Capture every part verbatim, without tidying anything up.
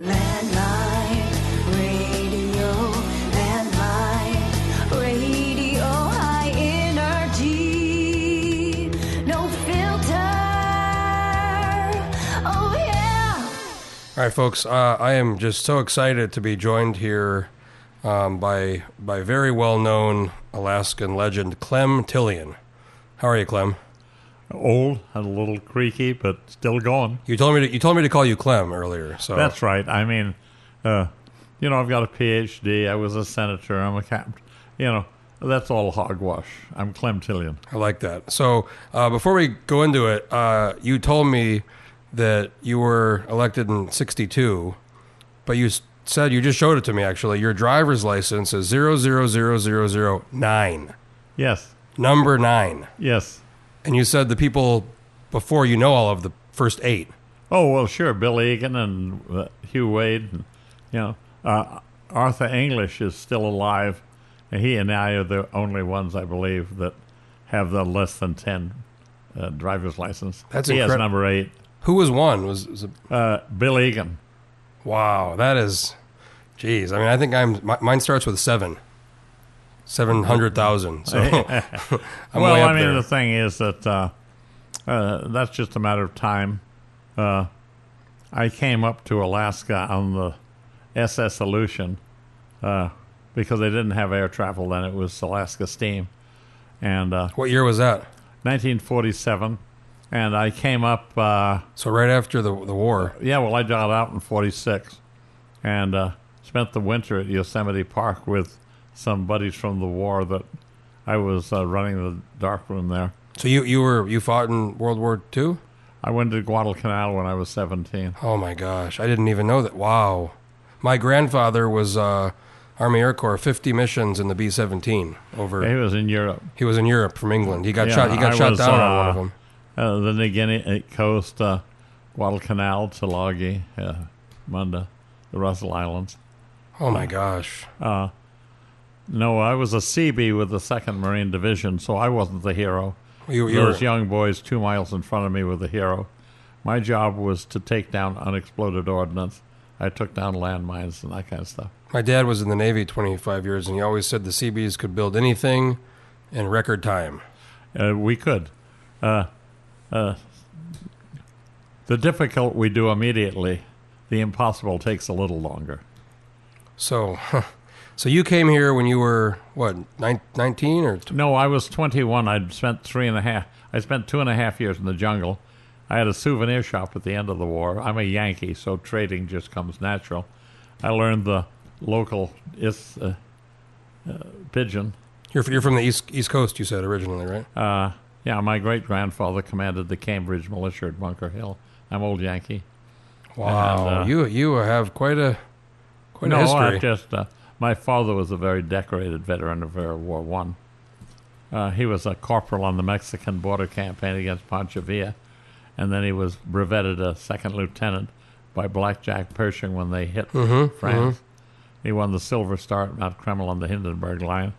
Landline Radio, Landline Radio, high energy, no filter, oh yeah. All right, folks, uh, I am just so excited to be joined here um, by, by very well-known Alaskan legend, Clem Tillion. How are you, Clem? Old and a little creaky, but still going. You told me to, you told me to call you Clem earlier. So that's right. I mean, uh, you know, I've got a P H D. I was a senator. I'm a captain. You know, that's all hogwash. I'm Clem Tillion. I like that. So uh, before we go into it, uh, you told me that you were elected in sixty-two, but you said, you just showed it to me, actually. Your driver's license is zero zero zero zero zero nine. Yes. Number nine. Yes. And you said the people before, you know, all of the first eight. Oh, well, sure. Bill Egan and uh, Hugh Wade. And, you know, uh, Arthur English is still alive. And he and I are the only ones, I believe, that have the less than ten uh, driver's license. That's incredible. He has number eight. Who was one? Was, was it... uh, Bill Egan. Wow. That is, geez. I mean, I think I'm. My, mine starts with seven. seven hundred thousand. So I'm well, way up I mean, there. The thing is that uh, uh, that's just a matter of time. Uh, I came up to Alaska on the S S Aleutian uh, because they didn't have air travel then. It was Alaska Steam. And uh, what year was that? nineteen forty-seven. And I came up. Uh, so right after the the war. Yeah, well, I got out in forty-six and uh, spent the winter at Yosemite Park with some buddies from the war that I was uh, running the dark room there. So you you were you fought in World War Two? I went to Guadalcanal when I was seventeen. Oh my gosh, I didn't even know that. Wow, my grandfather was uh, Army Air Corps, fifty missions in the B seventeen over. He was in Europe. He was in Europe from England. He got yeah, shot. He got I shot was, down uh, on one of them. Uh, the New Guinea coast, uh, Guadalcanal, Tulagi, uh, Munda, the Russell Islands. Oh my uh, gosh. Uh, No, I was a C B with the second Marine Division, so I wasn't the hero. You, you Those were. young boys two miles in front of me were the hero. My job was to take down unexploded ordnance. I took down landmines and that kind of stuff. My dad was in the Navy twenty-five years, and he always said the C Bs could build anything in record time. Uh, we could. Uh, uh, the difficult we do immediately. The impossible takes a little longer. So... Huh. So you came here when you were, what, nineteen or? Tw- no, I was twenty-one. I'd spent three and a half. I spent two and a half years in the jungle. I had a souvenir shop at the end of the war. I'm a Yankee, so trading just comes natural. I learned the local is, uh, uh, pidgin. You're you're from the East East Coast, you said, originally, right? Uh, yeah, my great-grandfather commanded the Cambridge Militia at Bunker Hill. I'm old Yankee. Wow. And, uh, you you have quite a, quite no, a history. No, I just... Uh, My father was a very decorated veteran of World War One. Uh, he was a corporal on the Mexican border campaign against Pancho Villa, and then he was brevetted a second lieutenant by Black Jack Pershing when they hit mm-hmm, France. Mm-hmm. He won the Silver Star at Mount Kremlin on the Hindenburg Line.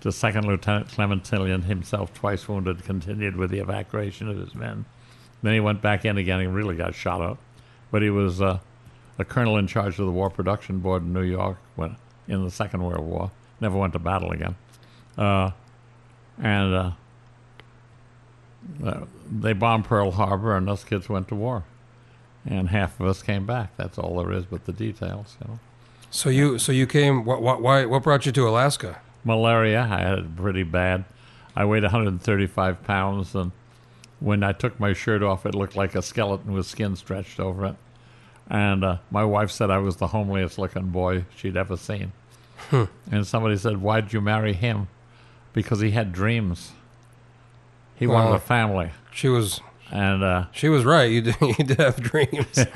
The second lieutenant, Clem Tillion, himself twice wounded, continued with the evacuation of his men. Then he went back in again and really got shot up. But he was uh, a colonel in charge of the War Production Board in New York when. in the Second World War. Never went to battle again. Uh, and uh, they bombed Pearl Harbor, and us kids went to war. And half of us came back. That's all there is but the details. You know? So you so you came, what, what, why, what brought you to Alaska? Malaria. I had it pretty bad. I weighed one hundred thirty-five pounds, and when I took my shirt off, it looked like a skeleton with skin stretched over it. And uh, my wife said I was the homeliest-looking boy she'd ever seen. Hmm. And somebody said, why'd you marry him? Because he had dreams. He well, wanted a family. She was and uh, she was right. You did, you did have dreams.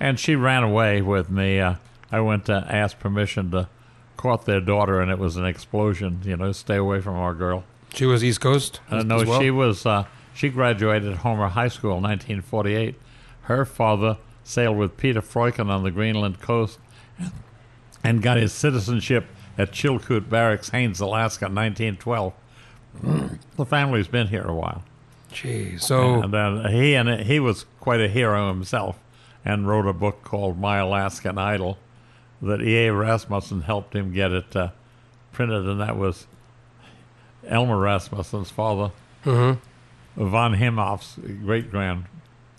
And she ran away with me. Uh, I went to ask permission to court their daughter, and it was an explosion. You know, stay away from our girl. She was East Coast uh, as, No, as well? she was. Uh, she graduated Homer High School in nineteen forty-eight. Her father... sailed with Peter Freuchen on the Greenland coast and got his citizenship at Chilkoot Barracks, Haines, Alaska, nineteen twelve. The family's been here a while. Gee, so... And, uh, he, and he was quite a hero himself. and wrote a book called My Alaskan Idol that E A Rasmussen helped him get it uh, printed, and that was Elmer Rasmussen's father, mm-hmm. von Himhoff's great-grand.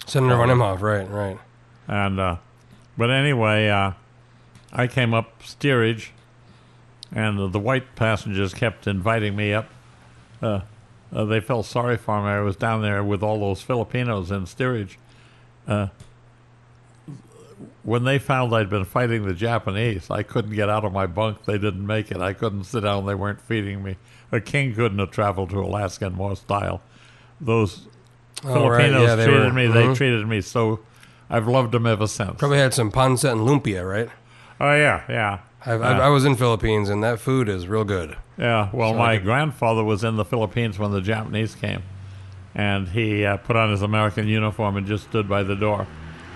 Senator von Himhoff, right, right. And uh, but anyway, uh, I came up steerage, and the white passengers kept inviting me up. Uh, uh, they felt sorry for me. I was down there with all those Filipinos in steerage. Uh, when they found I'd been fighting the Japanese, I couldn't get out of my bunk. They didn't make it. I couldn't sit down. They weren't feeding me. A king couldn't have traveled to Alaska in more style. Those oh, Filipinos right. yeah, treated me. Mm-hmm. They treated me so. I've loved them ever since. Probably had some pancit and lumpia, right? Oh, yeah, yeah. I've, uh, I was in Philippines, and that food is real good. Yeah, well, so my could... grandfather was in the Philippines when the Japanese came, and he uh, put on his American uniform and just stood by the door.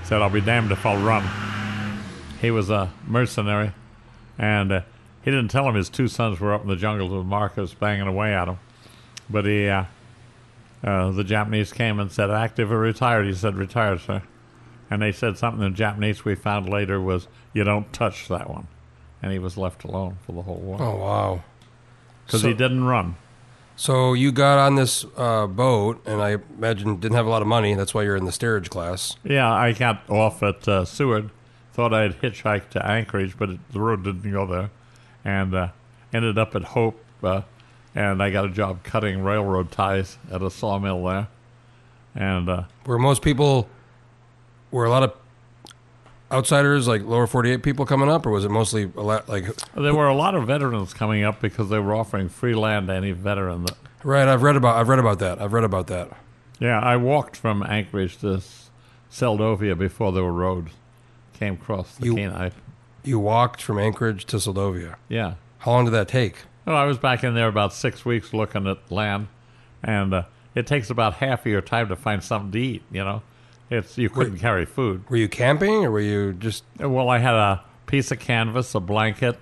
Said, I'll be damned if I'll run. He was a mercenary, and uh, he didn't tell him his two sons were up in the jungles with Marcus banging away at him. But he, uh, uh, the Japanese came and said, active or retired? He said, retired, sir. And they said something in Japanese we found later was, you don't touch that one. And he was left alone for the whole war. Oh, wow. Because so, he didn't run. So you got on this uh, boat, and I imagine didn't have a lot of money. That's why you're in the steerage class. Yeah, I got off at uh, Seward. Thought I'd hitchhike to Anchorage, but it, the road didn't go there. And uh, ended up at Hope, uh, and I got a job cutting railroad ties at a sawmill there. And uh, where most people... Were a lot of outsiders, like lower forty-eight people coming up, or was it mostly a lot, like... There were a lot of veterans coming up because they were offering free land to any veteran. That, right, I've read about I've read about that. I've read about that. Yeah, I walked from Anchorage to Seldovia before there were roads. Came across the you, Kenai. You walked from Anchorage to Seldovia? Yeah. How long did that take? Well, I was back in there about six weeks looking at land, and uh, it takes about half of your time to find something to eat, you know? It's You couldn't were, carry food. Were you camping, or were you just... Well, I had a piece of canvas, a blanket,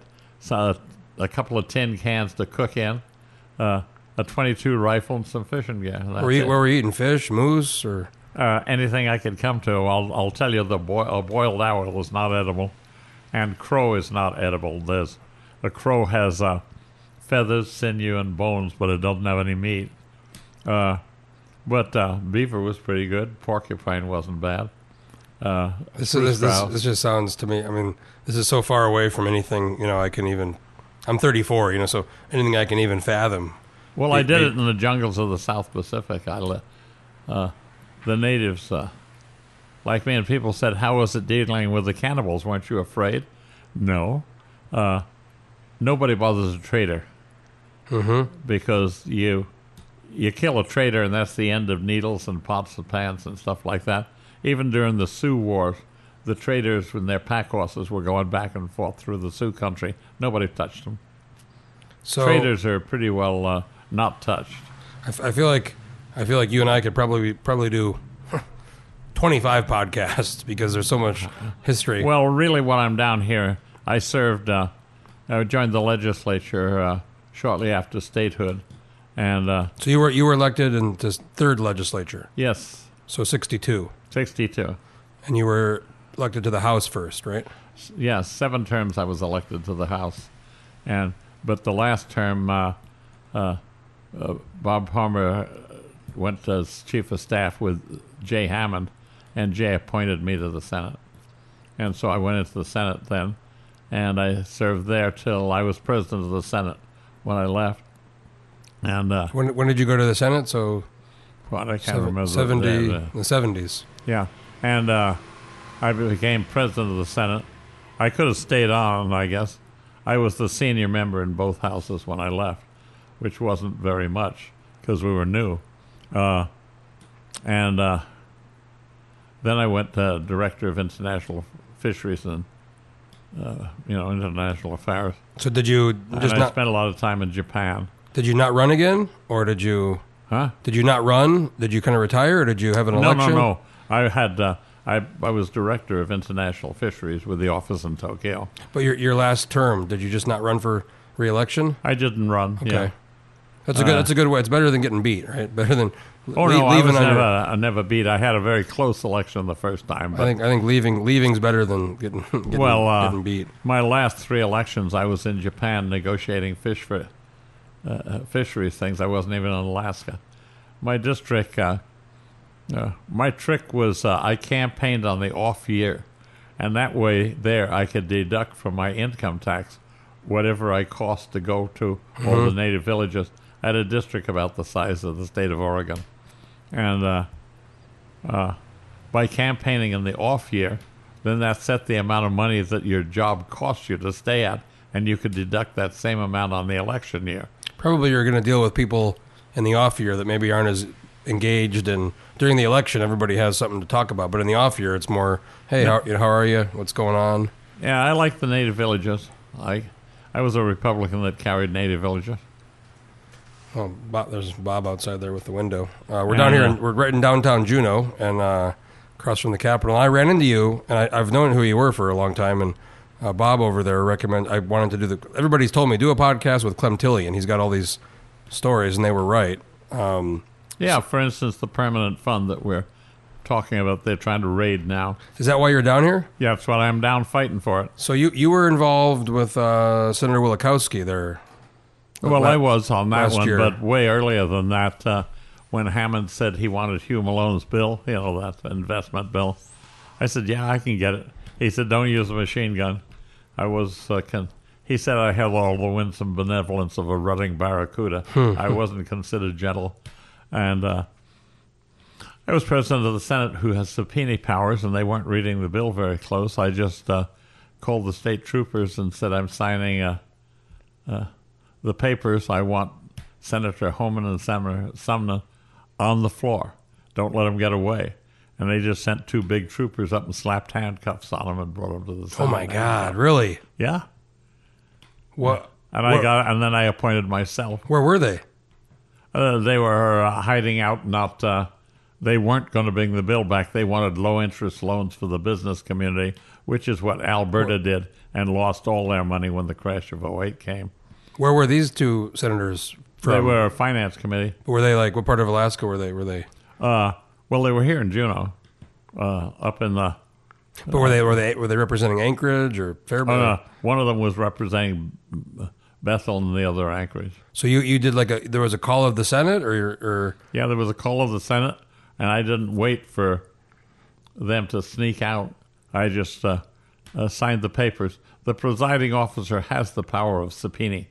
a, a couple of tin cans to cook in, uh, a twenty-two rifle, and some fishing gear. Were you, were you eating fish, moose, or... Uh, anything I could come to. I'll, I'll tell you, the boi- a boiled owl is not edible, and crow is not edible. There's, a crow has uh, feathers, sinew, and bones, but it doesn't have any meat. Uh... But uh, beaver was pretty good. Porcupine wasn't bad. Uh, this, is, this, this just sounds to me, I mean, this is so far away from anything, you know, I can even, I'm thirty-four, you know, so anything I can even fathom. Well, I did it in the jungles of the South Pacific. I li- uh, the natives, uh, like me, and people said, how was it dealing with the cannibals? Weren't you afraid? No. Uh, nobody bothers a trader. Mm-hmm. Because you... You kill a traitor, and that's the end of needles and pots and pans and stuff like that. Even during the Sioux Wars, the traders and their pack horses were going back and forth through the Sioux country. Nobody touched them. So traders are pretty well uh, not touched. I, f- I feel like I feel like you and I could probably probably do twenty-five podcasts because there's so much history. Well, really, when I'm down here, I served. Uh, I joined the legislature uh, shortly after statehood. And uh, so you were you were elected in the third legislature. Yes. So sixty-two. sixty-two. And you were elected to the House first, right? S- yeah, seven terms I was elected to the House, and but the last term, uh, uh, uh, Bob Palmer went as chief of staff with Jay Hammond, and Jay appointed me to the Senate, and so I went into the Senate then, and I served there till I was president of the Senate when I left. And uh, when when did you go to the Senate? So, well, I can't seven, remember seventy the, the, the seventies. Yeah, and uh, I became president of the Senate. I could have stayed on, I guess. I was the senior member in both houses when I left, which wasn't very much because we were new. Uh, and uh, then I went to director of international fisheries and uh, you know international affairs. So did you? Just and not- I spent a lot of time in Japan. Did you not run again, or did you? Huh? Did you not run? Did you kind of retire, or did you have an election? No, no, no. I had. Uh, I I was director of international fisheries with the office in Tokyo. But your your last term, did you just not run for re-election? I didn't run. Okay. Yeah. That's a good. Uh, that's a good way. It's better than getting beat, right? Better than. Oh le- no, leaving I was under, never. I never beat. I had a very close election the first time. But I think. I think leaving. Leaving's better than getting. getting well, uh, getting beat. My last three elections, I was in Japan negotiating fish for, uh, fisheries things. I wasn't even in Alaska. My district. Uh, uh, my trick was uh, I campaigned on the off year, and that way there I could deduct from my income tax whatever I cost to go to mm-hmm. all the native villages. I had a district about the size of the state of Oregon. And uh, uh, by campaigning in the off year, then that set the amount of money that your job costs you to stay at, and you could deduct that same amount on the election year. Probably you're going to deal with people in the off year that maybe aren't as engaged, and during the election everybody has something to talk about, but in the off year it's more, hey, yeah. how, how are you? What's going on? Yeah, I like the native villages. I, I was a Republican that carried native villages. Oh, Bob, there's Bob outside there with the window. Uh, we're down here, in, we're right in downtown Juneau, and uh, across from the Capitol. I ran into you, and I, I've known who you were for a long time. And uh, Bob over there recommend. I wanted to do the. Everybody's told me do a podcast with Clem Tillion, and he's got all these stories, and they were right. Um, yeah, for instance, the permanent fund that we're talking about, they're trying to raid now. Is that why you're down here? Yeah, that's why I'm down fighting for it. So you you were involved with uh, Senator Wielakowski there. Well, I was on that one, year. But way earlier than that, uh, when Hammond said he wanted Hugh Malone's bill, you know, that investment bill, I said, yeah, I can get it. He said, don't use a machine gun. I was, uh, con- he said I had all the winsome benevolence of a rutting barracuda. I wasn't considered gentle. And uh, I was president of the Senate, who has subpoena powers, and they weren't reading the bill very close. I just uh, called the state troopers and said, I'm signing a... a the papers. I want Senator Homan and Sumner on the floor. Don't let them get away. And they just sent two big troopers up and slapped handcuffs on them and brought them to the Senate. Oh my God! Really? Yeah. What? And I where, got, and then I appointed myself. Where were they? Uh, they were uh, hiding out. Not. Uh, they weren't going to bring the bill back. They wanted low interest loans for the business community, which is what Alberta what? did, and lost all their money when the crash of oh eight came. Where were these two senators from? They were a finance committee. Were they like, what part of Alaska were they? Were they? Uh, well, they were here in Juneau, uh, up in the. Uh, but were they were they were they representing Anchorage or Fairbanks? Uh, one of them was representing Bethel, and the other Anchorage. So you, you did like a there was a call of the Senate, or or yeah, there was a call of the Senate, and I didn't wait for them to sneak out. I just uh, uh, signed the papers. The presiding officer has the power of subpoena.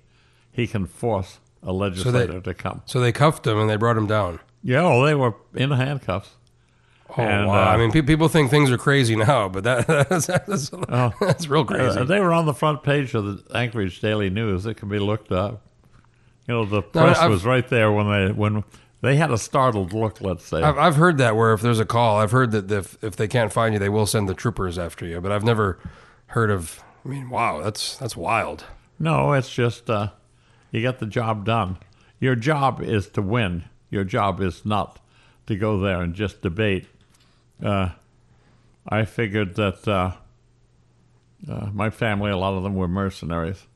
He can force a legislator so they, to come. So they cuffed him and they brought him down. Yeah, well, they were in handcuffs. Oh, and, wow. Uh, I mean, pe- people think things are crazy now, but that, that's, that's, oh, that's real crazy. Uh, they were on the front page of the Anchorage Daily News. It can be looked up. You know, the press no, was right there when they when they had a startled look, let's say. I've, I've heard that where if there's a call, I've heard that if, if they can't find you, they will send the troopers after you. But I've never heard of, I mean, wow, that's, that's wild. No, it's just... Uh, You get the job done. Your job is to win. Your job is not to go there and just debate. Uh, I figured that uh, uh, my family, a lot of them were mercenaries.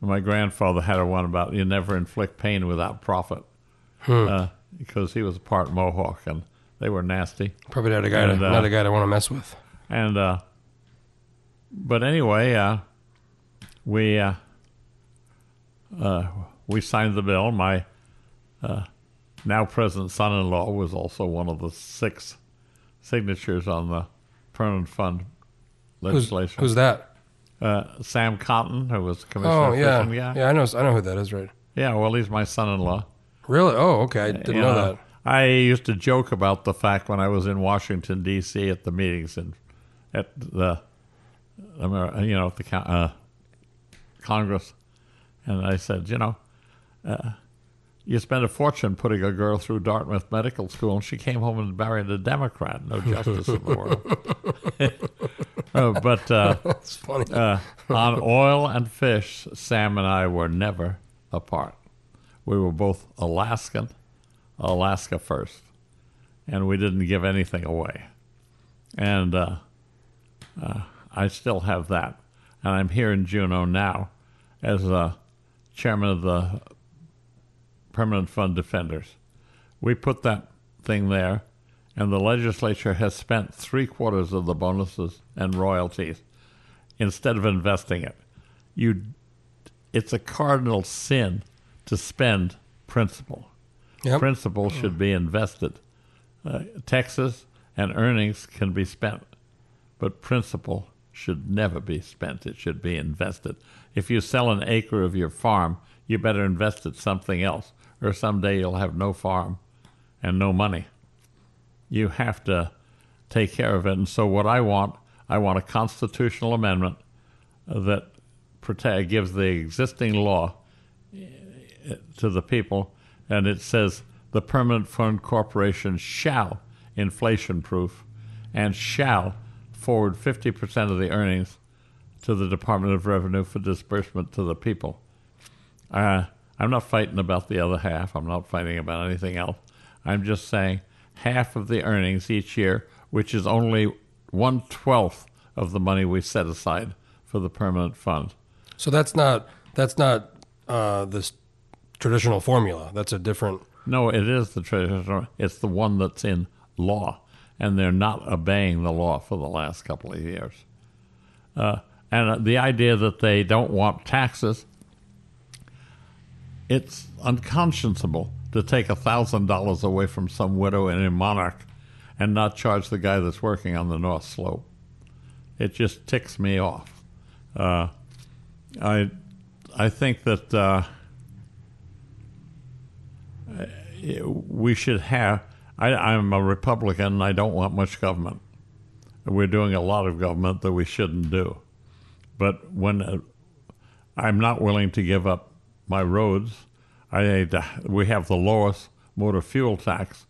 My grandfather had a one about you never inflict pain without profit, hmm. uh, because he was part Mohawk and they were nasty. Probably not a guy. And, to, uh, not a guy I want to mess with. And uh, but anyway, uh, we. Uh, Uh, we signed the bill. My uh, now present son-in-law was also one of the six signatures on the permanent fund legislation. Who's, who's that? Uh, Sam Cotton, who was commissioner. Oh yeah, Fishing, yeah, yeah. I know, I know who that is, right? Yeah, well, he's my son-in-law. Really? Oh, okay. I didn't you know, know that. I used to joke about the fact when I was in Washington D C at the meetings and at the, you know, at the uh, Congress. And I said, you know, uh, you spent a fortune putting a girl through Dartmouth Medical School, and she came home and married a Democrat. No justice in the world. uh, but uh, That's funny. uh, on oil and fish, Sam and I were never apart. We were both Alaskan, Alaska first, and we didn't give anything away. And uh, uh, I still have that. And I'm here in Juneau now as a... chairman of the permanent fund defenders. We put that thing there, and the legislature has spent three-quarters of the bonuses and royalties instead of investing it. You, it's a cardinal sin to spend principal. Yep. Principal should be invested. Uh, taxes and earnings can be spent, but principal should never be spent. It should be invested. If you sell an acre of your farm, you better invest it something else, or someday you'll have no farm and no money. You have to take care of it. And so what I want, I want a constitutional amendment that protect, gives the existing law to the people, and it says the Permanent Fund Corporation shall inflation-proof and shall forward fifty percent of the earnings to the Department of Revenue for disbursement to the people. Uh, I'm not fighting about the other half. I'm not fighting about anything else. I'm just saying half of the earnings each year, which is only one-twelfth of the money we set aside for the permanent fund. So that's not that's not uh, this traditional formula. That's a different... No, it is the traditional. It's the one that's in law, and they're not obeying the law for the last couple of years. Uh, and the idea that they don't want taxes, it's unconscionable to take one thousand dollars away from some widow and a monarch and not charge the guy that's working on the North Slope. It just ticks me off. Uh, I I think that uh, we should have... I, I'm a Republican, and I don't want much government. We're doing a lot of government that we shouldn't do. But when uh, I'm not willing to give up my roads, I uh, we have the lowest motor fuel tax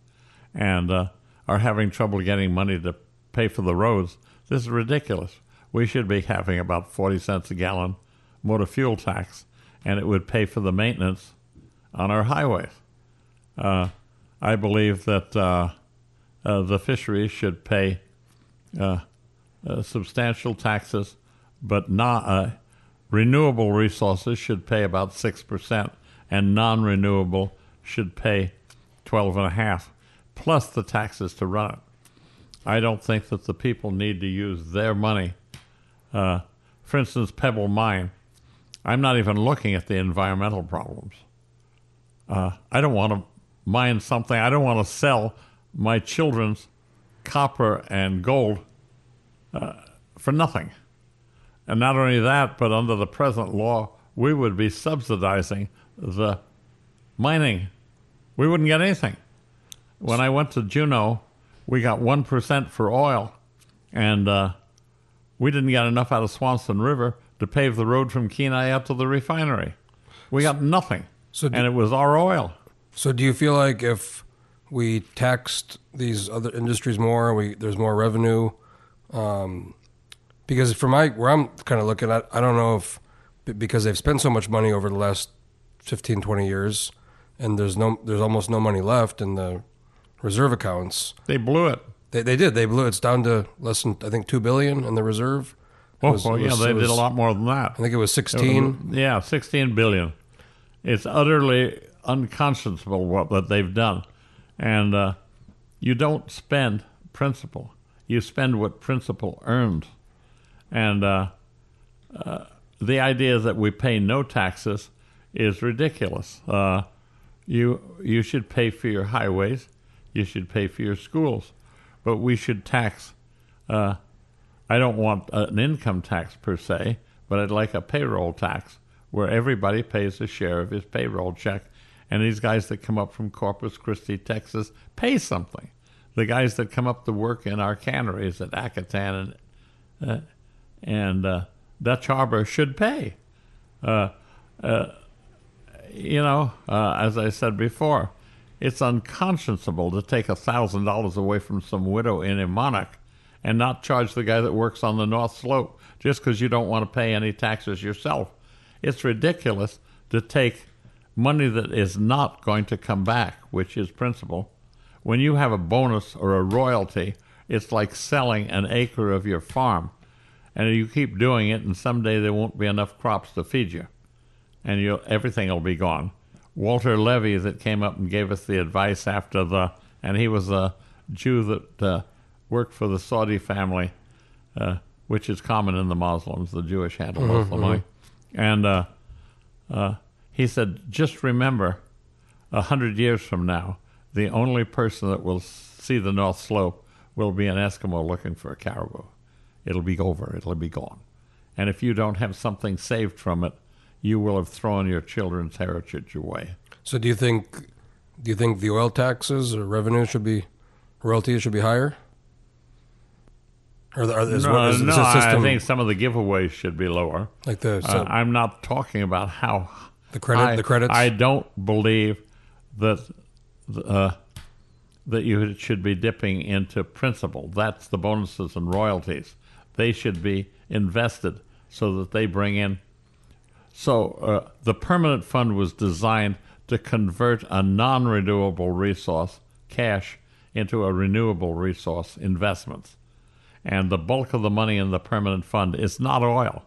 and uh, are having trouble getting money to pay for the roads. This is ridiculous. We should be having about forty cents a gallon motor fuel tax, and it would pay for the maintenance on our highways. Uh, I believe that uh, uh, the fisheries should pay uh, uh, substantial taxes, but not, uh, renewable resources should pay about six percent, and non-renewable should pay twelve and a half, plus the taxes to run it. I don't think that the people need to use their money. Uh, for instance, Pebble Mine. I'm not even looking at the environmental problems. Uh, I don't want to mine something. I don't want to sell my children's copper and gold uh, for nothing. And not only that, but under the present law, we would be subsidizing the mining. We wouldn't get anything. When I went to Juneau, we got one percent for oil, and uh, we didn't get enough out of Swanson River to pave the road from Kenai up to the refinery. We got nothing, so do, and it was our oil. So do you feel like if we taxed these other industries more, we there's more revenue? Um, because for my, where I'm kind of looking at, I don't know if, because they've spent so much money over the last fifteen, twenty years, and there's no, there's almost no money left in the reserve accounts. They blew it. They they did. They blew it. It's down to less than, I think, two billion dollars in the reserve. Oh, was, well, yeah, was, they was, did a lot more than that. I think it was sixteen. It was, yeah, sixteen billion dollars. It's utterly unconscionable what that they've done. And uh, you don't spend principal. You spend what principal earned. And uh, uh, the idea that we pay no taxes is ridiculous. Uh, you you should pay for your highways. You should pay for your schools. But we should tax. Uh, I don't want an income tax per se, but I'd like a payroll tax where everybody pays a share of his payroll check. And these guys that come up from Corpus Christi, Texas, pay something. The guys that come up to work in our canneries at Acatan and uh, and uh, Dutch Harbor should pay. Uh, uh, you know, uh, as I said before, it's unconscionable to take one thousand dollars away from some widow in a monarch and not charge the guy that works on the North Slope just because you don't want to pay any taxes yourself. It's ridiculous to take money that is not going to come back, which is principal. When you have a bonus or a royalty, it's like selling an acre of your farm. And you keep doing it, and someday there won't be enough crops to feed you. And you'll, everything will be gone. Walter Levy that came up and gave us the advice after the, and he was a Jew that uh, worked for the Saudi family, uh, which is common in the Muslims. The Jewish handle Muslim mm-hmm. money. And uh, uh, he said, just remember, a hundred years from now, the only person that will see the North Slope will be an Eskimo looking for a caribou. It'll be over. It'll be gone. And if you don't have something saved from it, you will have thrown your children's heritage away. So do you think do you think the oil taxes or revenue should be, royalties should be higher? Or is, no, is, is no I think some of the giveaways should be lower. Like the, so uh, I'm not talking about how the credit I, the credits. I don't believe that uh, that you should be dipping into principal. That's the bonuses and royalties. They should be invested so that they bring in. So uh, the permanent fund was designed to convert a non-renewable resource, cash, into a renewable resource, investments. And the bulk of the money in the permanent fund is not oil.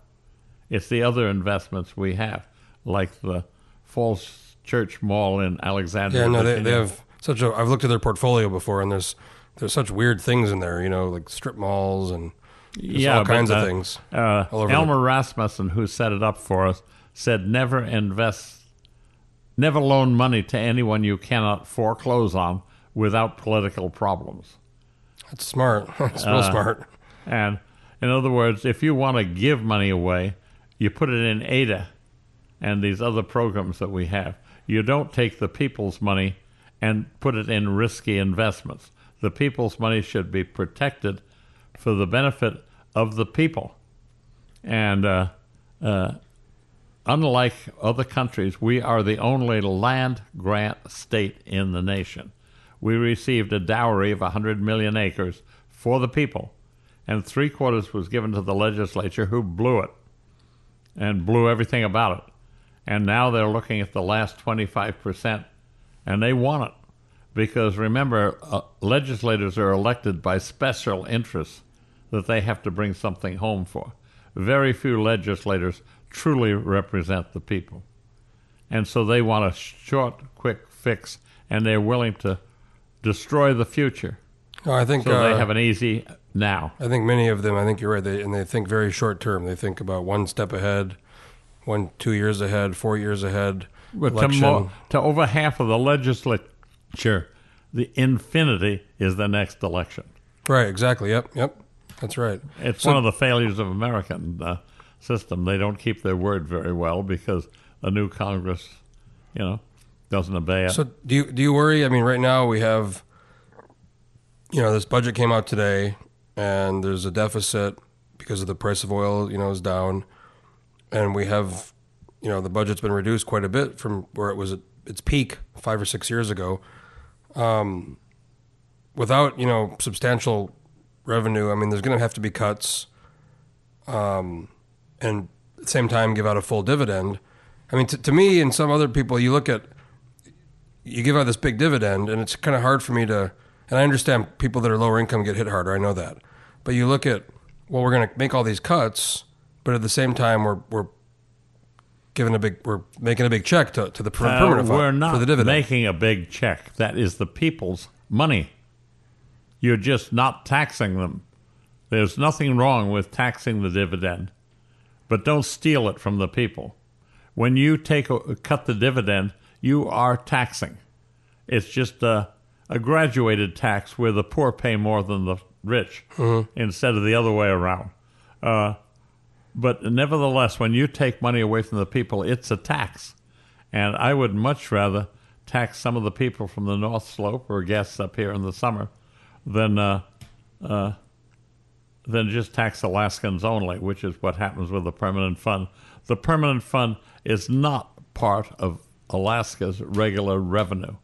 It's the other investments we have, like the Falls Church Mall in Alexandria. Yeah, no, they, they have such a... I've looked at their portfolio before, and there's there's such weird things in there, you know, like strip malls and yeah, all kinds but, of uh, things. Uh, Elmer the... Rasmussen, who set it up for us, said never invest, never loan money to anyone you cannot foreclose on without political problems. That's smart. That's real uh, smart. And in other words, if you want to give money away, you put it in A D A and these other programs that we have. You don't take the people's money and put it in risky investments. The people's money should be protected for the benefit of the people. And uh, uh, unlike other countries, we are the only land-grant state in the nation. We received a dowry of one hundred million acres for the people, and three-quarters was given to the legislature, who blew it and blew everything about it. And now they're looking at the last twenty-five percent, and they want it because, remember, uh, legislators are elected by special interests that they have to bring something home for. Very few legislators truly represent the people. And so they want a short, quick fix, and they're willing to destroy the future. Oh, I think so. Uh, they have an easy now. I think many of them. I think you're right. They and they think very short term. They think about one step ahead, one, two years ahead, four years ahead. But to, mo- to over half of the legislature, the infinity is the next election. Right. Exactly. Yep. Yep. That's right. It's so, one of the failures of American uh, system. They don't keep their word very well because a new Congress, you know, doesn't obey it. So do you, do you worry? I mean, right now we have, you know, this budget came out today, and there's a deficit because of the price of oil, you know, is down. And we have, you know, the budget's been reduced quite a bit from where it was at its peak five or six years ago. Um, without, you know, substantial revenue, I mean, there's going to have to be cuts, um, and at the same time give out a full dividend. I mean, t- to me and some other people, you look at, you give out this big dividend, and it's kind of hard for me to, and I understand people that are lower income get hit harder. I know that. But you look at, well, we're going to make all these cuts, but at the same time, we're we're giving a big, we're making a big check to, to the permanent uh, fund. We're not for the dividend. Making a big check. That is the people's money. You're just not taxing them. There's nothing wrong with taxing the dividend, but don't steal it from the people. When you take a, cut the dividend, you are taxing. It's just a, a graduated tax where the poor pay more than the rich mm-hmm. instead of the other way around. Uh, but nevertheless, when you take money away from the people, it's a tax. And I would much rather tax some of the people from the North Slope or guests up here in the summer than, uh, uh, than just tax Alaskans only, which is what happens with the permanent fund. The permanent fund is not part of Alaska's regular revenue.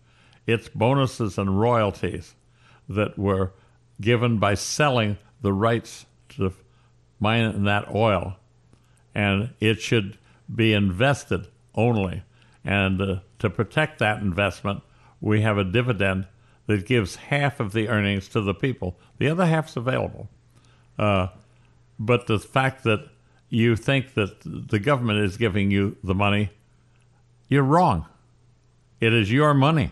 It's bonuses and royalties that were given by selling the rights to mine that oil, and it should be invested only. And uh, to protect that investment, we have a dividend that gives half of the earnings to the people. The other half's available. Uh, but the fact that you think that the government is giving you the money, you're wrong. It is your money.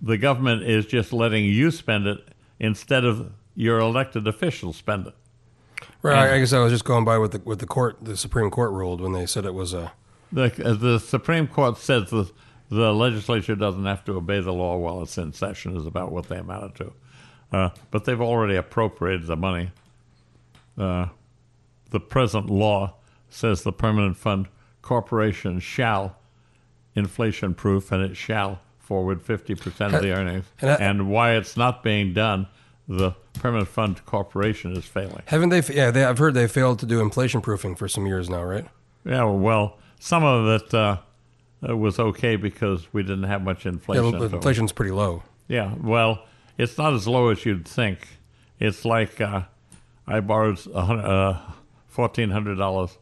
The government is just letting you spend it instead of your elected officials spend it. Right. And I guess I was just going by what the what the court, the Supreme Court ruled when they said it was a. The, the Supreme Court says the the legislature doesn't have to obey the law while it's in session, is about what they amounted to. Uh, but they've already appropriated the money. Uh, the present law says the permanent fund corporation shall inflation proof, and it shall forward fifty percent of the earnings. And, I, and why it's not being done, the permanent fund corporation is failing. Haven't they? Yeah, they, I've heard they failed to do inflation proofing for some years now, right? Yeah, well, some of it uh, was okay because we didn't have much inflation. Yeah, inflation's pretty low. Yeah, well, it's not as low as you'd think. It's like uh, I borrowed uh, fourteen hundred dollars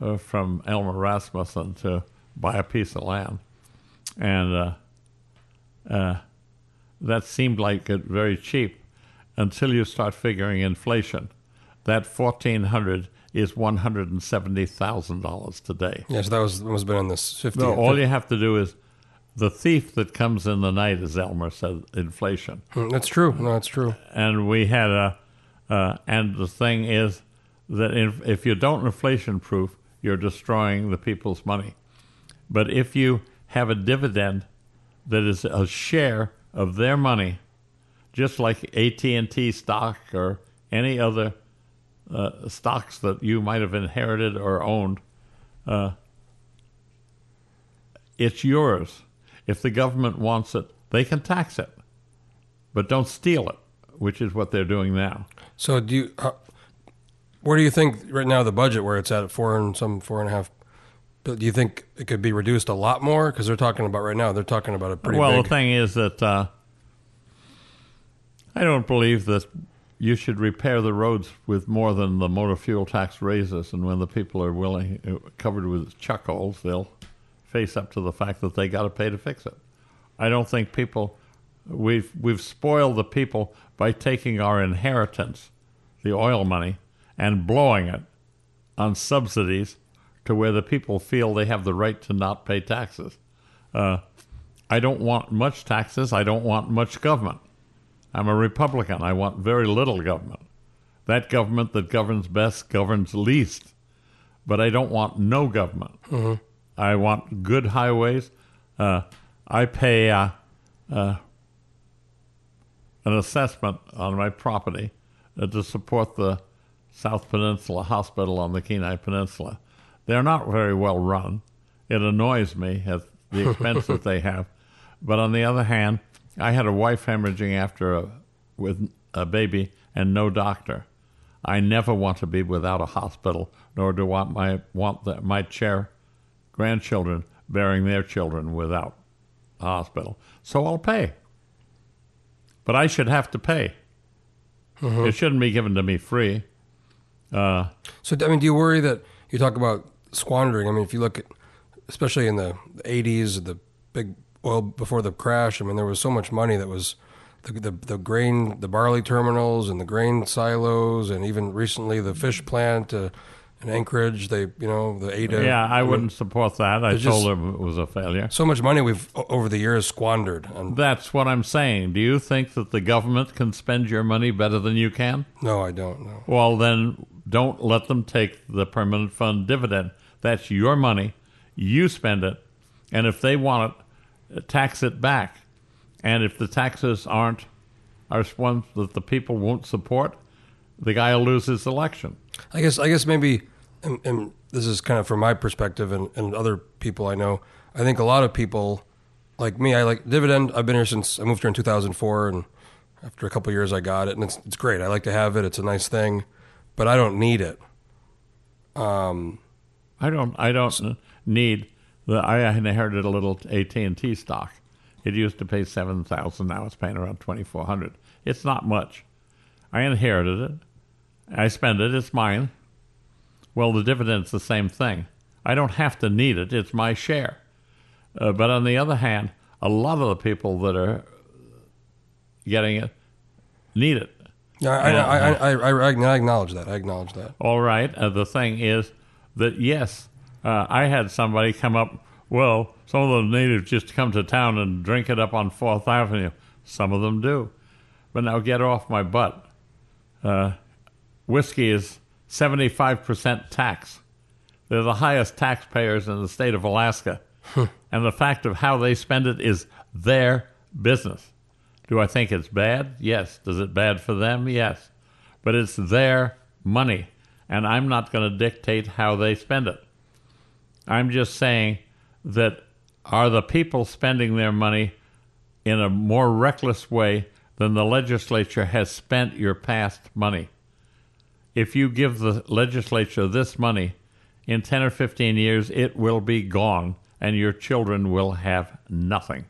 uh, from Elmer Rasmussen to buy a piece of land. And uh, uh, that seemed like it very cheap until you start figuring inflation. That fourteen hundred dollars is one hundred seventy thousand dollars today. Yeah, so that was, must have been in this fifty. No, all you have to do is, the thief that comes in the night, as Elmer said, inflation. That's true. No, that's true. And we had a, uh, and the thing is that if, if you don't inflation proof, you're destroying the people's money. But if you have a dividend that is a share of their money, just like A T and T stock or any other uh, stocks that you might have inherited or owned, uh, it's yours. If the government wants it, they can tax it, but don't steal it, which is what they're doing now. So do you, uh, where do you think right now the budget, where it's at, at four and some four and a half, do you think it could be reduced a lot more? Because they're talking about right now, they're talking about a pretty well, big... Well, the thing is that uh, I don't believe that you should repair the roads with more than the motor fuel tax raises, and when the people are willing, covered with chuck holes, they'll face up to the fact that they got to pay to fix it. I don't think people, we've we've spoiled the people by taking our inheritance, the oil money, and blowing it on subsidies to where the people feel they have the right to not pay taxes. Uh, I don't want much taxes. I don't want much government. I'm a Republican. I want very little government. That government that governs best governs least. But I don't want no government. Mm-hmm. I want good highways. Uh, I pay uh, uh, an assessment on my property uh, to support the South Peninsula Hospital on the Kenai Peninsula. They're not very well run. It annoys me at the expense that they have. But on the other hand, I had a wife hemorrhaging after a, with a baby and no doctor. I never want to be without a hospital, nor do I want my, want the, my chair... grandchildren bearing their children without a hospital. So I'll pay. But I should have to pay. Mm-hmm. It shouldn't be given to me free. Uh, so, I mean, do you worry that you talk about squandering? I mean, if you look at, especially in the eighties, the big oil before the crash, I mean, there was so much money that was the, the, the grain, the barley terminals and the grain silos, and even recently the fish plant, uh, in Anchorage, they, you know, the A D A. Yeah, I wouldn't support that. I told them it was a failure. So much money we've, over the years, squandered. And that's what I'm saying. Do you think that the government can spend your money better than you can? No, I don't, no. Well, then don't let them take the permanent fund dividend. That's your money. You spend it. And if they want it, tax it back. And if the taxes aren't, are ones that the people won't support, the guy will lose his election. I guess I guess maybe, and, and this is kind of from my perspective and, and other people I know, I think a lot of people, like me, I like dividend. I've been here since I moved here in two thousand four, and after a couple of years I got it, and it's it's great. I like to have it. It's a nice thing, but I don't need it. Um, I don't I don't need the. I inherited a little A T and T stock. It used to pay seven thousand dollars. Now it's paying around twenty-four hundred dollars. It's not much. I inherited it. I spend it. It's mine. Well, the dividend's the same thing. I don't have to need it. It's my share. Uh, but on the other hand, a lot of the people that are getting it need it. I, I, I, I, I, I acknowledge that. I acknowledge that. All right. Uh, the thing is that, yes, uh, I had somebody come up Well, some of those natives just come to town and drink it up on Fourth Avenue. Some of them do. But now get off my butt. Uh, whiskey is seventy-five percent tax. They're the highest taxpayers in the state of Alaska. And the fact of how they spend it is their business. Do I think it's bad? Yes. Does it bad for them? Yes. But it's their money, and I'm not going to dictate how they spend it. I'm just saying that are the people spending their money in a more reckless way than the legislature has spent your past money? If you give the legislature this money, in ten or fifteen years, it will be gone, and your children will have nothing.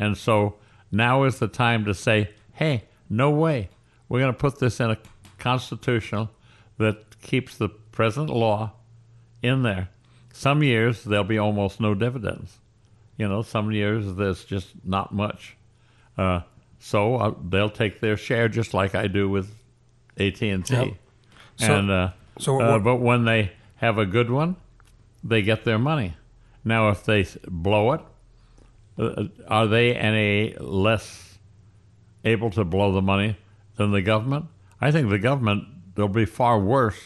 And so now is the time to say, hey, no way. We're going to put this in a constitutional that keeps the present law in there. Some years there'll be almost no dividends. You know, some years there's just not much. Uh, so uh, they'll take their share just like I do with A T and T. Yep. So, and, uh, so uh, but when they have a good one, they get their money. Now, if they blow it, uh, are they any less able to blow the money than the government? I think the government will be far worse.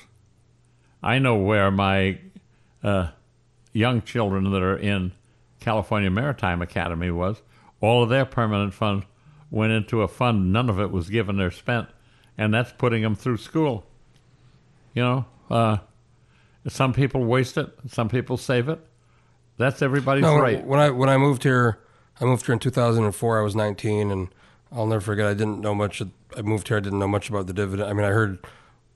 I know where my uh, young children that are in California Maritime Academy was. All of their permanent funds went into a fund. None of it was given or spent, and that's putting them through school. You know, uh, some people waste it. Some people save it. That's everybody's no, right. When I when I moved here, I moved here in two thousand four. I was nineteen, and I'll never forget. I didn't know much. I moved here. I didn't know much about the dividend. I mean, I heard,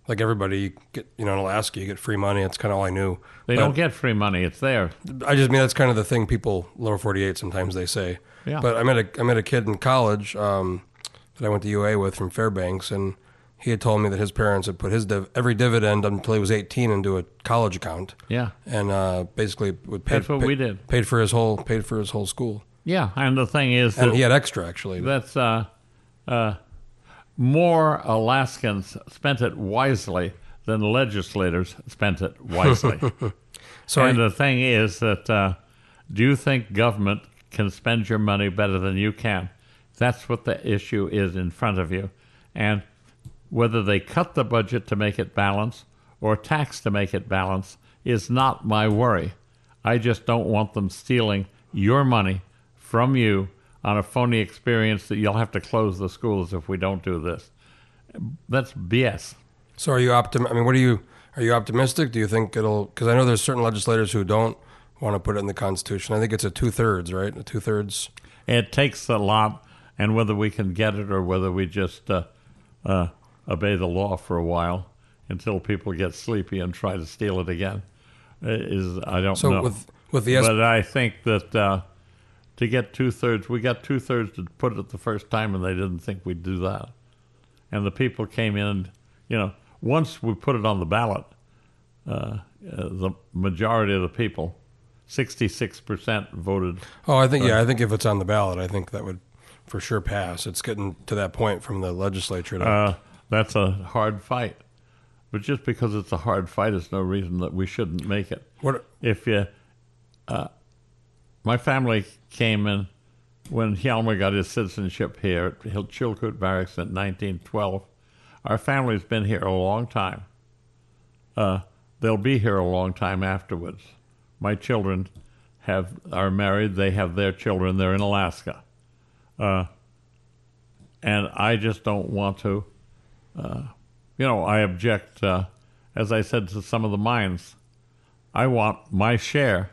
like everybody, you get you know in Alaska, you get free money. That's kind of all I knew. They but don't get free money. It's there. I just mean that's kind of the thing people lower forty-eight sometimes they say. Yeah. But I met a I met a kid in college um, that I went to U A with from Fairbanks, and he had told me that his parents had put his div- every dividend until he was eighteen into a college account. Yeah. And uh, basically would pay, that's what pay, we did. Paid for his whole paid for his whole school. Yeah, and the thing is, and that he had extra actually. That's uh, uh, more Alaskans spent it wisely than legislators spent it wisely. So and I, the thing is that uh, do you think government can spend your money better than you can? That's what the issue is in front of you, and whether they cut the budget to make it balance or tax to make it balance is not my worry. I just don't want them stealing your money from you on a phony experience that you'll have to close the schools if we don't do this. That's B S. So are you optim- I mean, what are you, are you optimistic? Do you think it'll, because I know there's certain legislators who don't want to put it in the Constitution. I think it's a two-thirds, right? A two-thirds? It takes a lot, and whether we can get it or whether we just uh, uh, obey the law for a while until people get sleepy and try to steal it again is I don't so know. So with with the S- but I think that uh, to get two thirds, we got two thirds to put it the first time, and they didn't think we'd do that. And the people came in, you know, once we put it on the ballot, uh, the majority of the people, sixty-six percent voted. Oh, I think uh, yeah, I think if it's on the ballot, I think that would for sure pass. It's getting to that point from the legislature. To- uh, That's a hard fight. But just because it's a hard fight is no reason that we shouldn't make it. What? If you, uh, my family came in when Hjalmar got his citizenship here at Chilkoot Barracks in nineteen twelve. Our family's been here a long time. Uh, they'll be here a long time afterwards. My children have are married. They have their children. They're in Alaska. Uh, and I just don't want to. Uh, you know, I object, uh, as I said, to some of the mines. I want my share,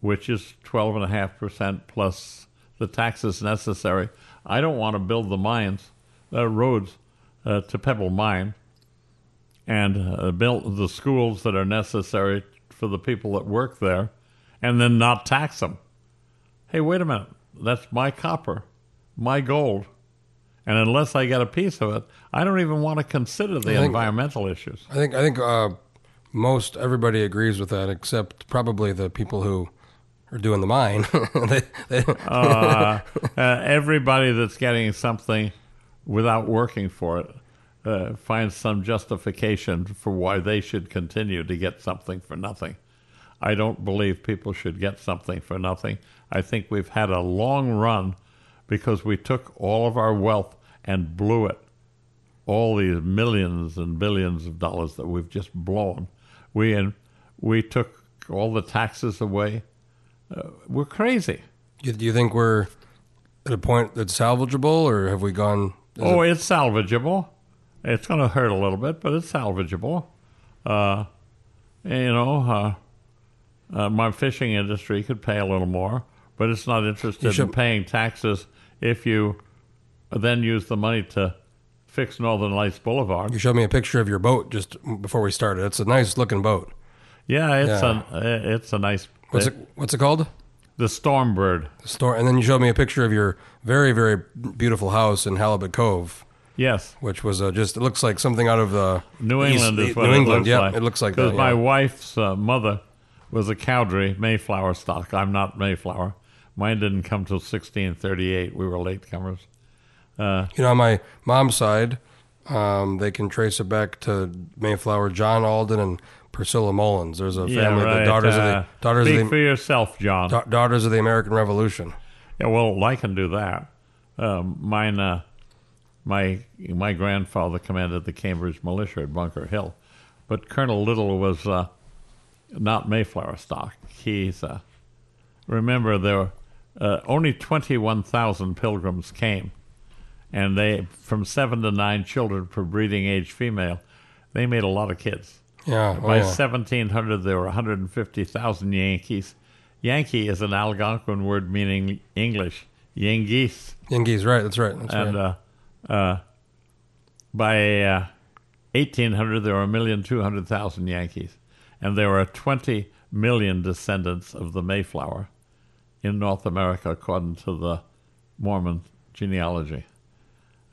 which is twelve point five percent plus the taxes necessary. I don't want to build the mines, uh, roads uh, to Pebble Mine and uh, build the schools that are necessary for the people that work there and then not tax them. Hey, wait a minute. That's my copper, my gold. And unless I get a piece of it, I don't even want to consider the think, environmental issues. I think I think uh, most everybody agrees with that, except probably the people who are doing the mine. they, they uh, uh, everybody that's getting something without working for it uh, finds some justification for why they should continue to get something for nothing. I don't believe people should get something for nothing. I think we've had a long run because we took all of our wealth and blew it. All these millions and billions of dollars that we've just blown. We and we took all the taxes away. Uh, we're crazy. Do you think we're at a point that's salvageable, or have we gone... Oh, it... it's salvageable. It's going to hurt a little bit, but it's salvageable. Uh, you know, uh, uh, my fishing industry could pay a little more, but it's not interested should... in paying taxes if you then use the money to... fix Northern Lights Boulevard. You showed me a picture of your boat just before we started. It's a nice looking boat. Yeah, it's yeah. a it's a nice. What's it, what's it called? The Stormbird. The storm, and then you showed me a picture of your very very beautiful house in Halibut Cove. Yes, which was uh, just it looks like something out of the New England. East, is what New England, it looks yeah, like. It looks like that. Because my yeah. wife's uh, mother was a Cowdery Mayflower stock. I'm not Mayflower. Mine didn't come till sixteen thirty-eight. We were latecomers. Uh, you know, on my mom's side, um, they can trace it back to Mayflower, John Alden, and Priscilla Mullins. There's a family, yeah, right. the daughters uh, of the daughters speak of the, for yourself, John. Da- daughters of the American Revolution. Yeah, well, I can do that. Um, mine, uh, my my grandfather commanded the Cambridge Militia at Bunker Hill, but Colonel Little was uh, not Mayflower stock. He's uh, remember there were uh, only twenty-one thousand pilgrims came. And they, from seven to nine children per breeding age female, they made a lot of kids. Yeah. By yeah. seventeen hundred, there were one hundred fifty thousand Yankees. Yankee is an Algonquin word meaning English. Yengeese. Yengeese, right, that's right. That's and right. Uh, uh, by uh, eighteen hundred, there were one million two hundred thousand Yankees. And there were twenty million descendants of the Mayflower in North America, according to the Mormon genealogy.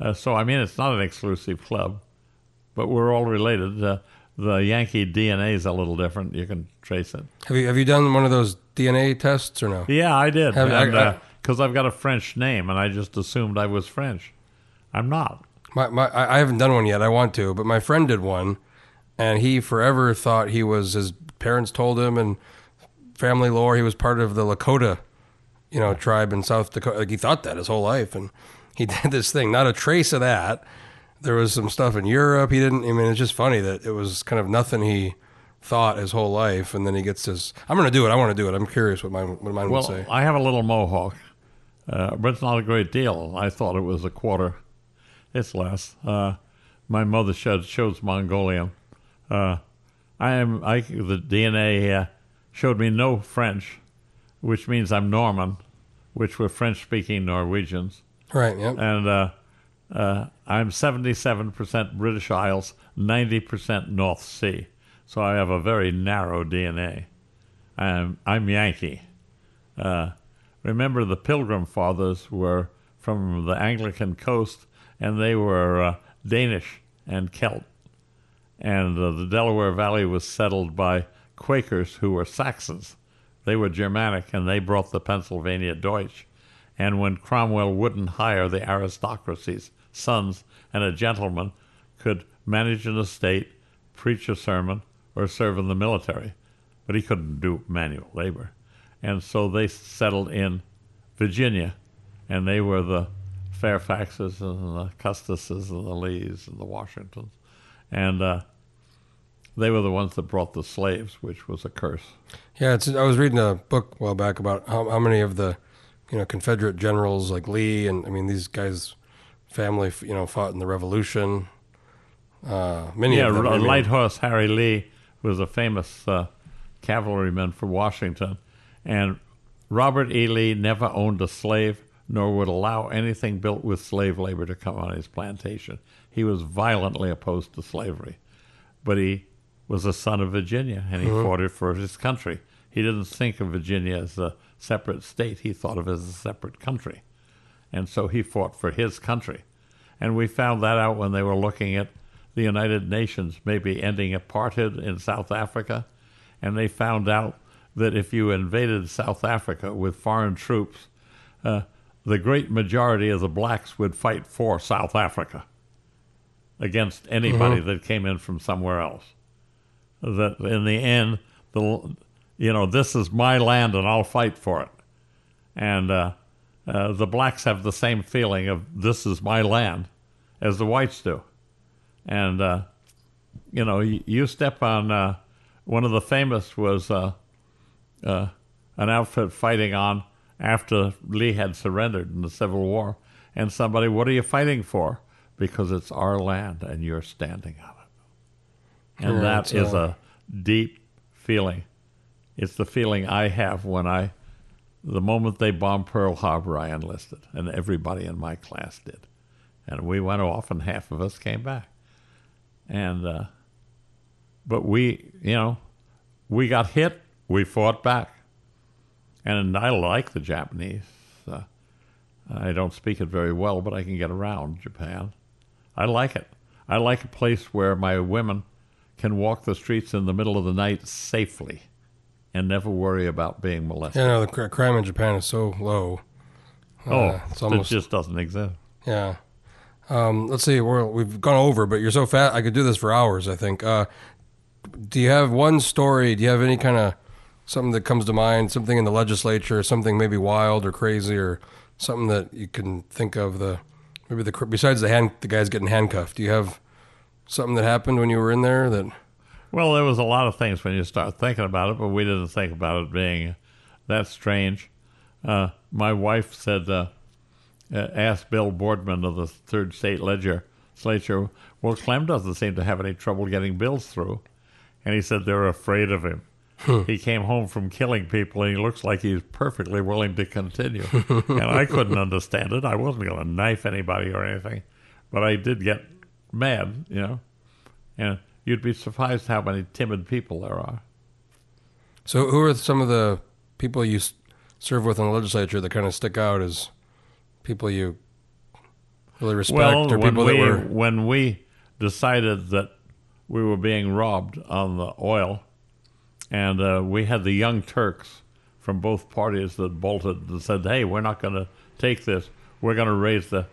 Uh, so, I mean, it's not an exclusive club, but we're all related. Uh, the Yankee D N A is a little different. You can trace it. Have you have you done one of those D N A tests or no? Yeah, I did. Because uh, I've got a French name, and I just assumed I was French. I'm not. My, my, I haven't done one yet. I want to, but my friend did one, and he forever thought he was, his parents told him, and family lore, he was part of the Lakota, you know, tribe in South Dakota. Like, he thought that his whole life, and... He did this thing, not a trace of that. There was some stuff in Europe. He didn't, I mean, it's just funny that it was kind of nothing he thought his whole life. And then he gets this, I'm going to do it. I want to do it. I'm curious what mine, what mine well, would say. Well, I have a little mohawk, uh, but it's not a great deal. I thought it was a quarter. It's less. Uh, my mother showed, shows Mongolian. Uh, I am, I, the D N A uh, showed me no French, which means I'm Norman, which were French-speaking Norwegians. Right, yep. And uh, uh, I'm seventy-seven percent British Isles, ninety percent North Sea. So I have a very narrow D N A. I'm, I'm Yankee. Uh, remember, the Pilgrim Fathers were from the Anglican coast, and they were uh, Danish and Celt. And uh, the Delaware Valley was settled by Quakers who were Saxons. They were Germanic, and they brought the Pennsylvania Deutsch. And when Cromwell wouldn't hire the aristocracy's sons, and a gentleman could manage an estate, preach a sermon, or serve in the military. But he couldn't do manual labor. And so they settled in Virginia, and they were the Fairfaxes and the Custises and the Lees and the Washingtons. And uh, they were the ones that brought the slaves, which was a curse. Yeah, it's, I was reading a book a while back about how, how many of the... you know, Confederate generals like Lee, and I mean, these guys' family, you know, fought in the Revolution. Uh, many yeah, of them. Yeah, Light Horse Harry Lee was a famous uh, cavalryman for Washington, and Robert E. Lee never owned a slave, nor would allow anything built with slave labor to come on his plantation. He was violently opposed to slavery, but he was a son of Virginia, and he mm-hmm. fought it for his country. He didn't think of Virginia as a separate state. He thought of it as a separate country. And so he fought for his country. And we found that out when they were looking at the United Nations maybe ending apartheid in South Africa. And they found out that if you invaded South Africa with foreign troops, uh, the great majority of the blacks would fight for South Africa against anybody mm-hmm. that came in from somewhere else. That in the end, the... you know, this is my land and I'll fight for it. And uh, uh, the blacks have the same feeling of this is my land as the whites do. And, uh, you know, you, you step on, uh, one of the famous was uh, uh, an outfit fighting on after Lee had surrendered in the Civil War. And somebody, what are you fighting for? Because it's our land and you're standing on it. And yeah, that is a deep feeling. It's the feeling I have when I, the moment they bombed Pearl Harbor, I enlisted, and everybody in my class did. And we went off, and half of us came back. And, uh, but we, you know, we got hit, we fought back. And I like the Japanese. Uh, I don't speak it very well, but I can get around Japan. I like it. I like a place where my women can walk the streets in the middle of the night safely and never worry about being molested. Yeah, no, the crime in Japan is so low. Uh, oh, it's almost, it just doesn't exist. Yeah. Um, let's see, we're, we've gone over, but you're so fat, I could do this for hours, I think. Uh, do you have one story, do you have any kind of something that comes to mind, something in the legislature, something maybe wild or crazy or something that you can think of, the maybe the besides the hand, the guys getting handcuffed, do you have something that happened when you were in there that... Well, there was a lot of things when you start thinking about it, but we didn't think about it being that strange. Uh, my wife said, uh, asked Bill Boardman of the Third State Legislature, well, Clem doesn't seem to have any trouble getting bills through. And he said they're afraid of him. He came home from killing people, and he looks like he's perfectly willing to continue. And I couldn't understand it. I wasn't going to knife anybody or anything, but I did get mad, you know. And you'd be surprised how many timid people there are. So who are some of the people you serve with in the legislature that kind of stick out as people you really respect? Well, or people when, we, that were... when we decided that we were being robbed on the oil, and uh, we had the Young Turks from both parties that bolted and said, hey, we're not going to take this. We're going to raise the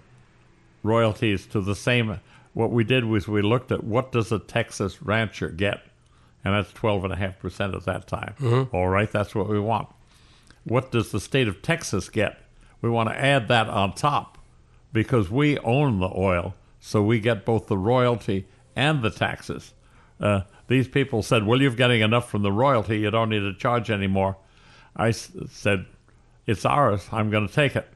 royalties to the same. What we did was we looked at what does a Texas rancher get, and that's twelve point five percent at that time. Mm-hmm. All right, that's what we want. What does the state of Texas get? We want to add that on top because we own the oil, so we get both the royalty and the taxes. Uh, these people said, well, you're getting enough from the royalty. You don't need to charge anymore. I s- said, it's ours. I'm going to take it.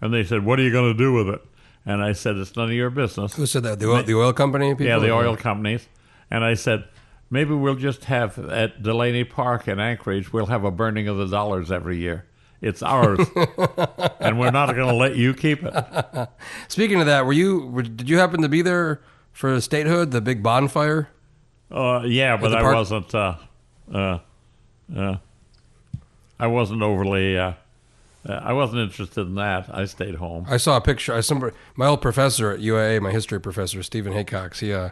And they said, what are you going to do with it? And I said, it's none of your business. Who said that? The oil, the oil company people? Yeah, the oil companies. And I said, maybe we'll just have at Delaney Park in Anchorage, we'll have a burning of the dollars every year. It's ours, and we're not going to let you keep it. Speaking of that, were you? Did you happen to be there for the statehood, the big bonfire? Uh, yeah, but I wasn't. Uh, uh, uh, I wasn't overly. Uh, Uh, I wasn't interested in that. I stayed home. I saw a picture. I somebody, my old professor at U A A, my history professor, Stephen Haycox. He, uh,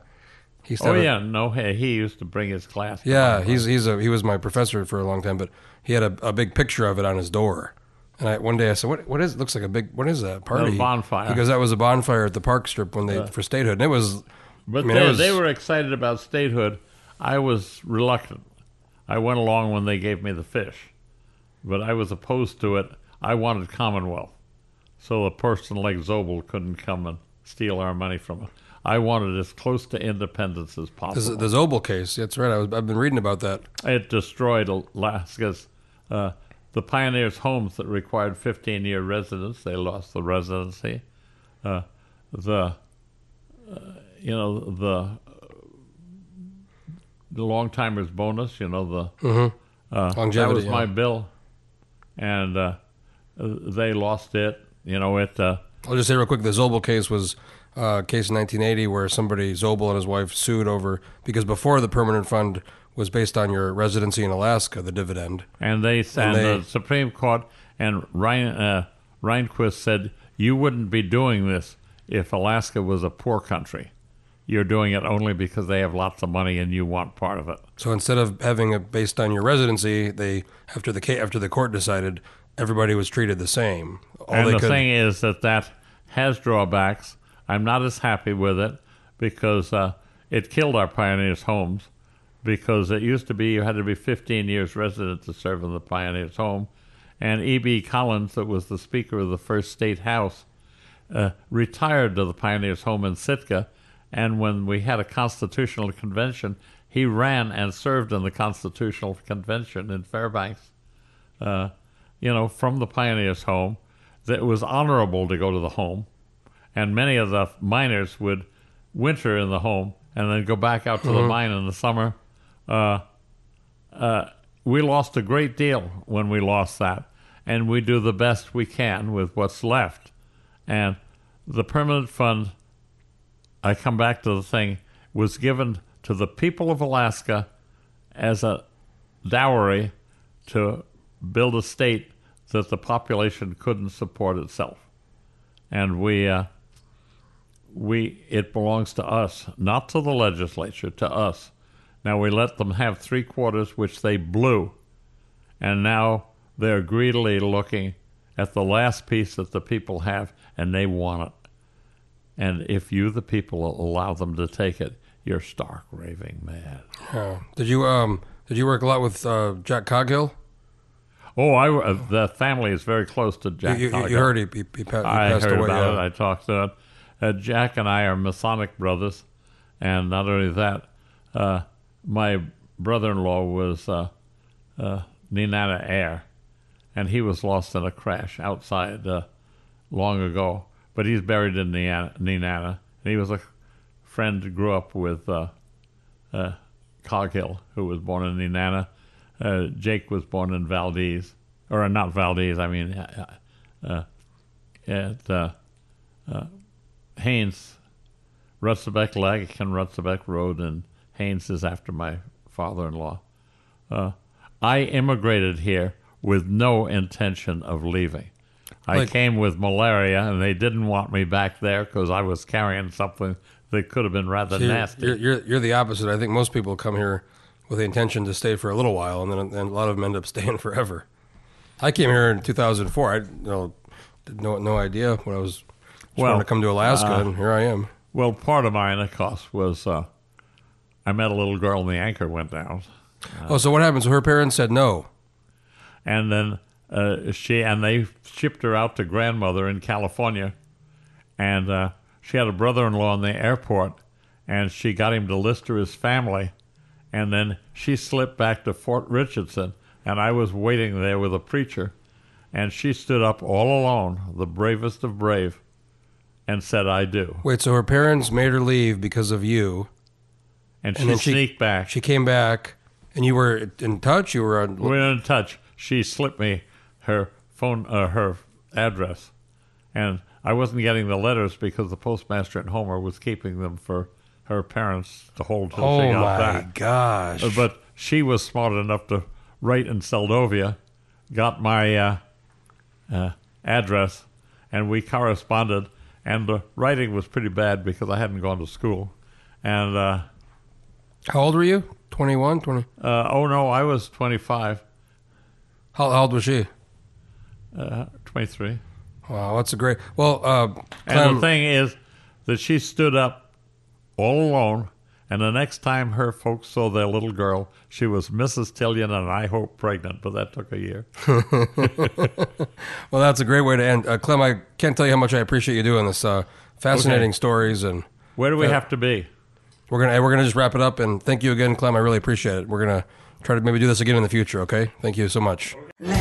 he. Started, oh yeah, no, hey, he used to bring his class. Yeah, he's he's a he was my professor for a long time, but he had a, a big picture of it on his door. And I, one day I said, "What? What is? It looks like a big. What is that party? A bonfire." Because that was a bonfire at the Park Strip when they uh, for statehood, and it was. But I mean, they, was, they were excited about statehood. I was reluctant. I went along when they gave me the fish, but I was opposed to it. I wanted Commonwealth, so a person like Zobel couldn't come and steal our money from us. I wanted as close to independence as possible. The Zobel case, that's right. I was, I've been reading about that. It destroyed Alaska's, uh, the pioneers' homes that required fifteen-year residence. They lost the residency. Uh, the, uh, you know, the, the long-timers bonus, you know, the mm-hmm. uh, longevity. That was yeah. my bill, and... Uh, They lost it, you know. It. Uh, I'll just say real quick: the Zobel case was a case in nineteen eighty where somebody, Zobel and his wife, sued over because before the permanent fund was based on your residency in Alaska, the dividend. And they and, and they, the Supreme Court and Rein, uh, Rehnquist said you wouldn't be doing this if Alaska was a poor country. You're doing it only because they have lots of money and you want part of it. So instead of having it based on your residency, they after the after the court decided. Everybody was treated the same. All and they the could... thing is that that has drawbacks. I'm not as happy with it because uh, it killed our pioneers' homes. because it used to be you had to be fifteen years resident to serve in the Pioneers' Home. And E B. Collins, that was the Speaker of the First State House, uh, retired to the Pioneers' Home in Sitka. And when we had a Constitutional Convention, he ran and served in the Constitutional Convention in Fairbanks, uh, you know, from the Pioneers' Home. It was honorable to go to the home. And many of the miners would winter in the home and then go back out to mm-hmm. the mine in the summer. Uh, uh, we lost a great deal when we lost that. And we do the best we can with what's left. And the Permanent Fund, I come back to the thing, was given to the people of Alaska as a dowry to build a state that the population couldn't support itself. And we... Uh, We it belongs to us, not to the legislature, to us. Now we let them have three quarters, which they blew. And now they're greedily looking at the last piece that the people have, and they want it. And if you, the people, allow them to take it, you're stark raving mad. Oh. Did you um did you work a lot with uh, Jack Coghill? Oh, I, uh, the family is very close to Jack you, you, Coghill. You heard he, he, he passed away. I heard away, about yeah. it. I talked to him. Uh, Jack and I are Masonic brothers, and not only that, uh, my brother-in-law was uh, uh, Nenana Air, and he was lost in a crash outside uh, long ago, but he's buried in Nenana, Nenana. And he was a friend who grew up with uh, uh, Coghill, who was born in Nenana. Uh, Jake was born in Valdez, or not Valdez, I mean, uh, uh, at... Uh, uh, Haines, Rutzebeck, Lagic and Rutzebeck Road, and Haines is after my father-in-law. Uh, I immigrated here with no intention of leaving. I like, came with malaria, and they didn't want me back there because I was carrying something that could have been rather so you're, nasty. You're, you're, you're the opposite. I think most people come here with the intention to stay for a little while, and then and a lot of them end up staying forever. I came here in two thousand four. I you know, had no, no idea what I was... Just well, wanted to come to Alaska, uh, and here I am. Well, part of mine, of course, was uh, I met a little girl, and the anchor went down. Uh, oh, so what happened? So her parents said no, and then uh, she and they shipped her out to grandmother in California, and uh, she had a brother-in-law in the airport, and she got him to list her as family, and then she slipped back to Fort Richardson, and I was waiting there with a preacher, and she stood up all alone, the bravest of brave. And said, I do. Wait, so her parents made her leave because of you. And she and then sneaked she, back. She came back, and you were in touch? You were on... We were in touch. She slipped me her phone, uh, her address. And I wasn't getting the letters because the postmaster at Homer was keeping them for her parents to hold till oh she got back. Oh, my gosh. But she was smart enough to write in Seldovia, got my uh, uh, address, and we corresponded. And the writing was pretty bad because I hadn't gone to school. And uh, how old were you? twenty-one, twenty? Uh, oh, no, I was twenty-five. How, how old was she? Uh, twenty-three. Wow, that's a great... Well, uh, Clem... And the thing is that she stood up all alone, and the next time her folks saw their little girl, she was Missus Tillion and I hope pregnant, but that took a year. Well, that's a great way to end. Uh, Clem, I can't tell you how much I appreciate you doing this. Uh, fascinating okay. stories. And where do we uh, have to be? We're gonna we're gonna just wrap it up, and thank you again, Clem. I really appreciate it. We're gonna try to maybe do this again in the future. Okay, thank you so much. Okay.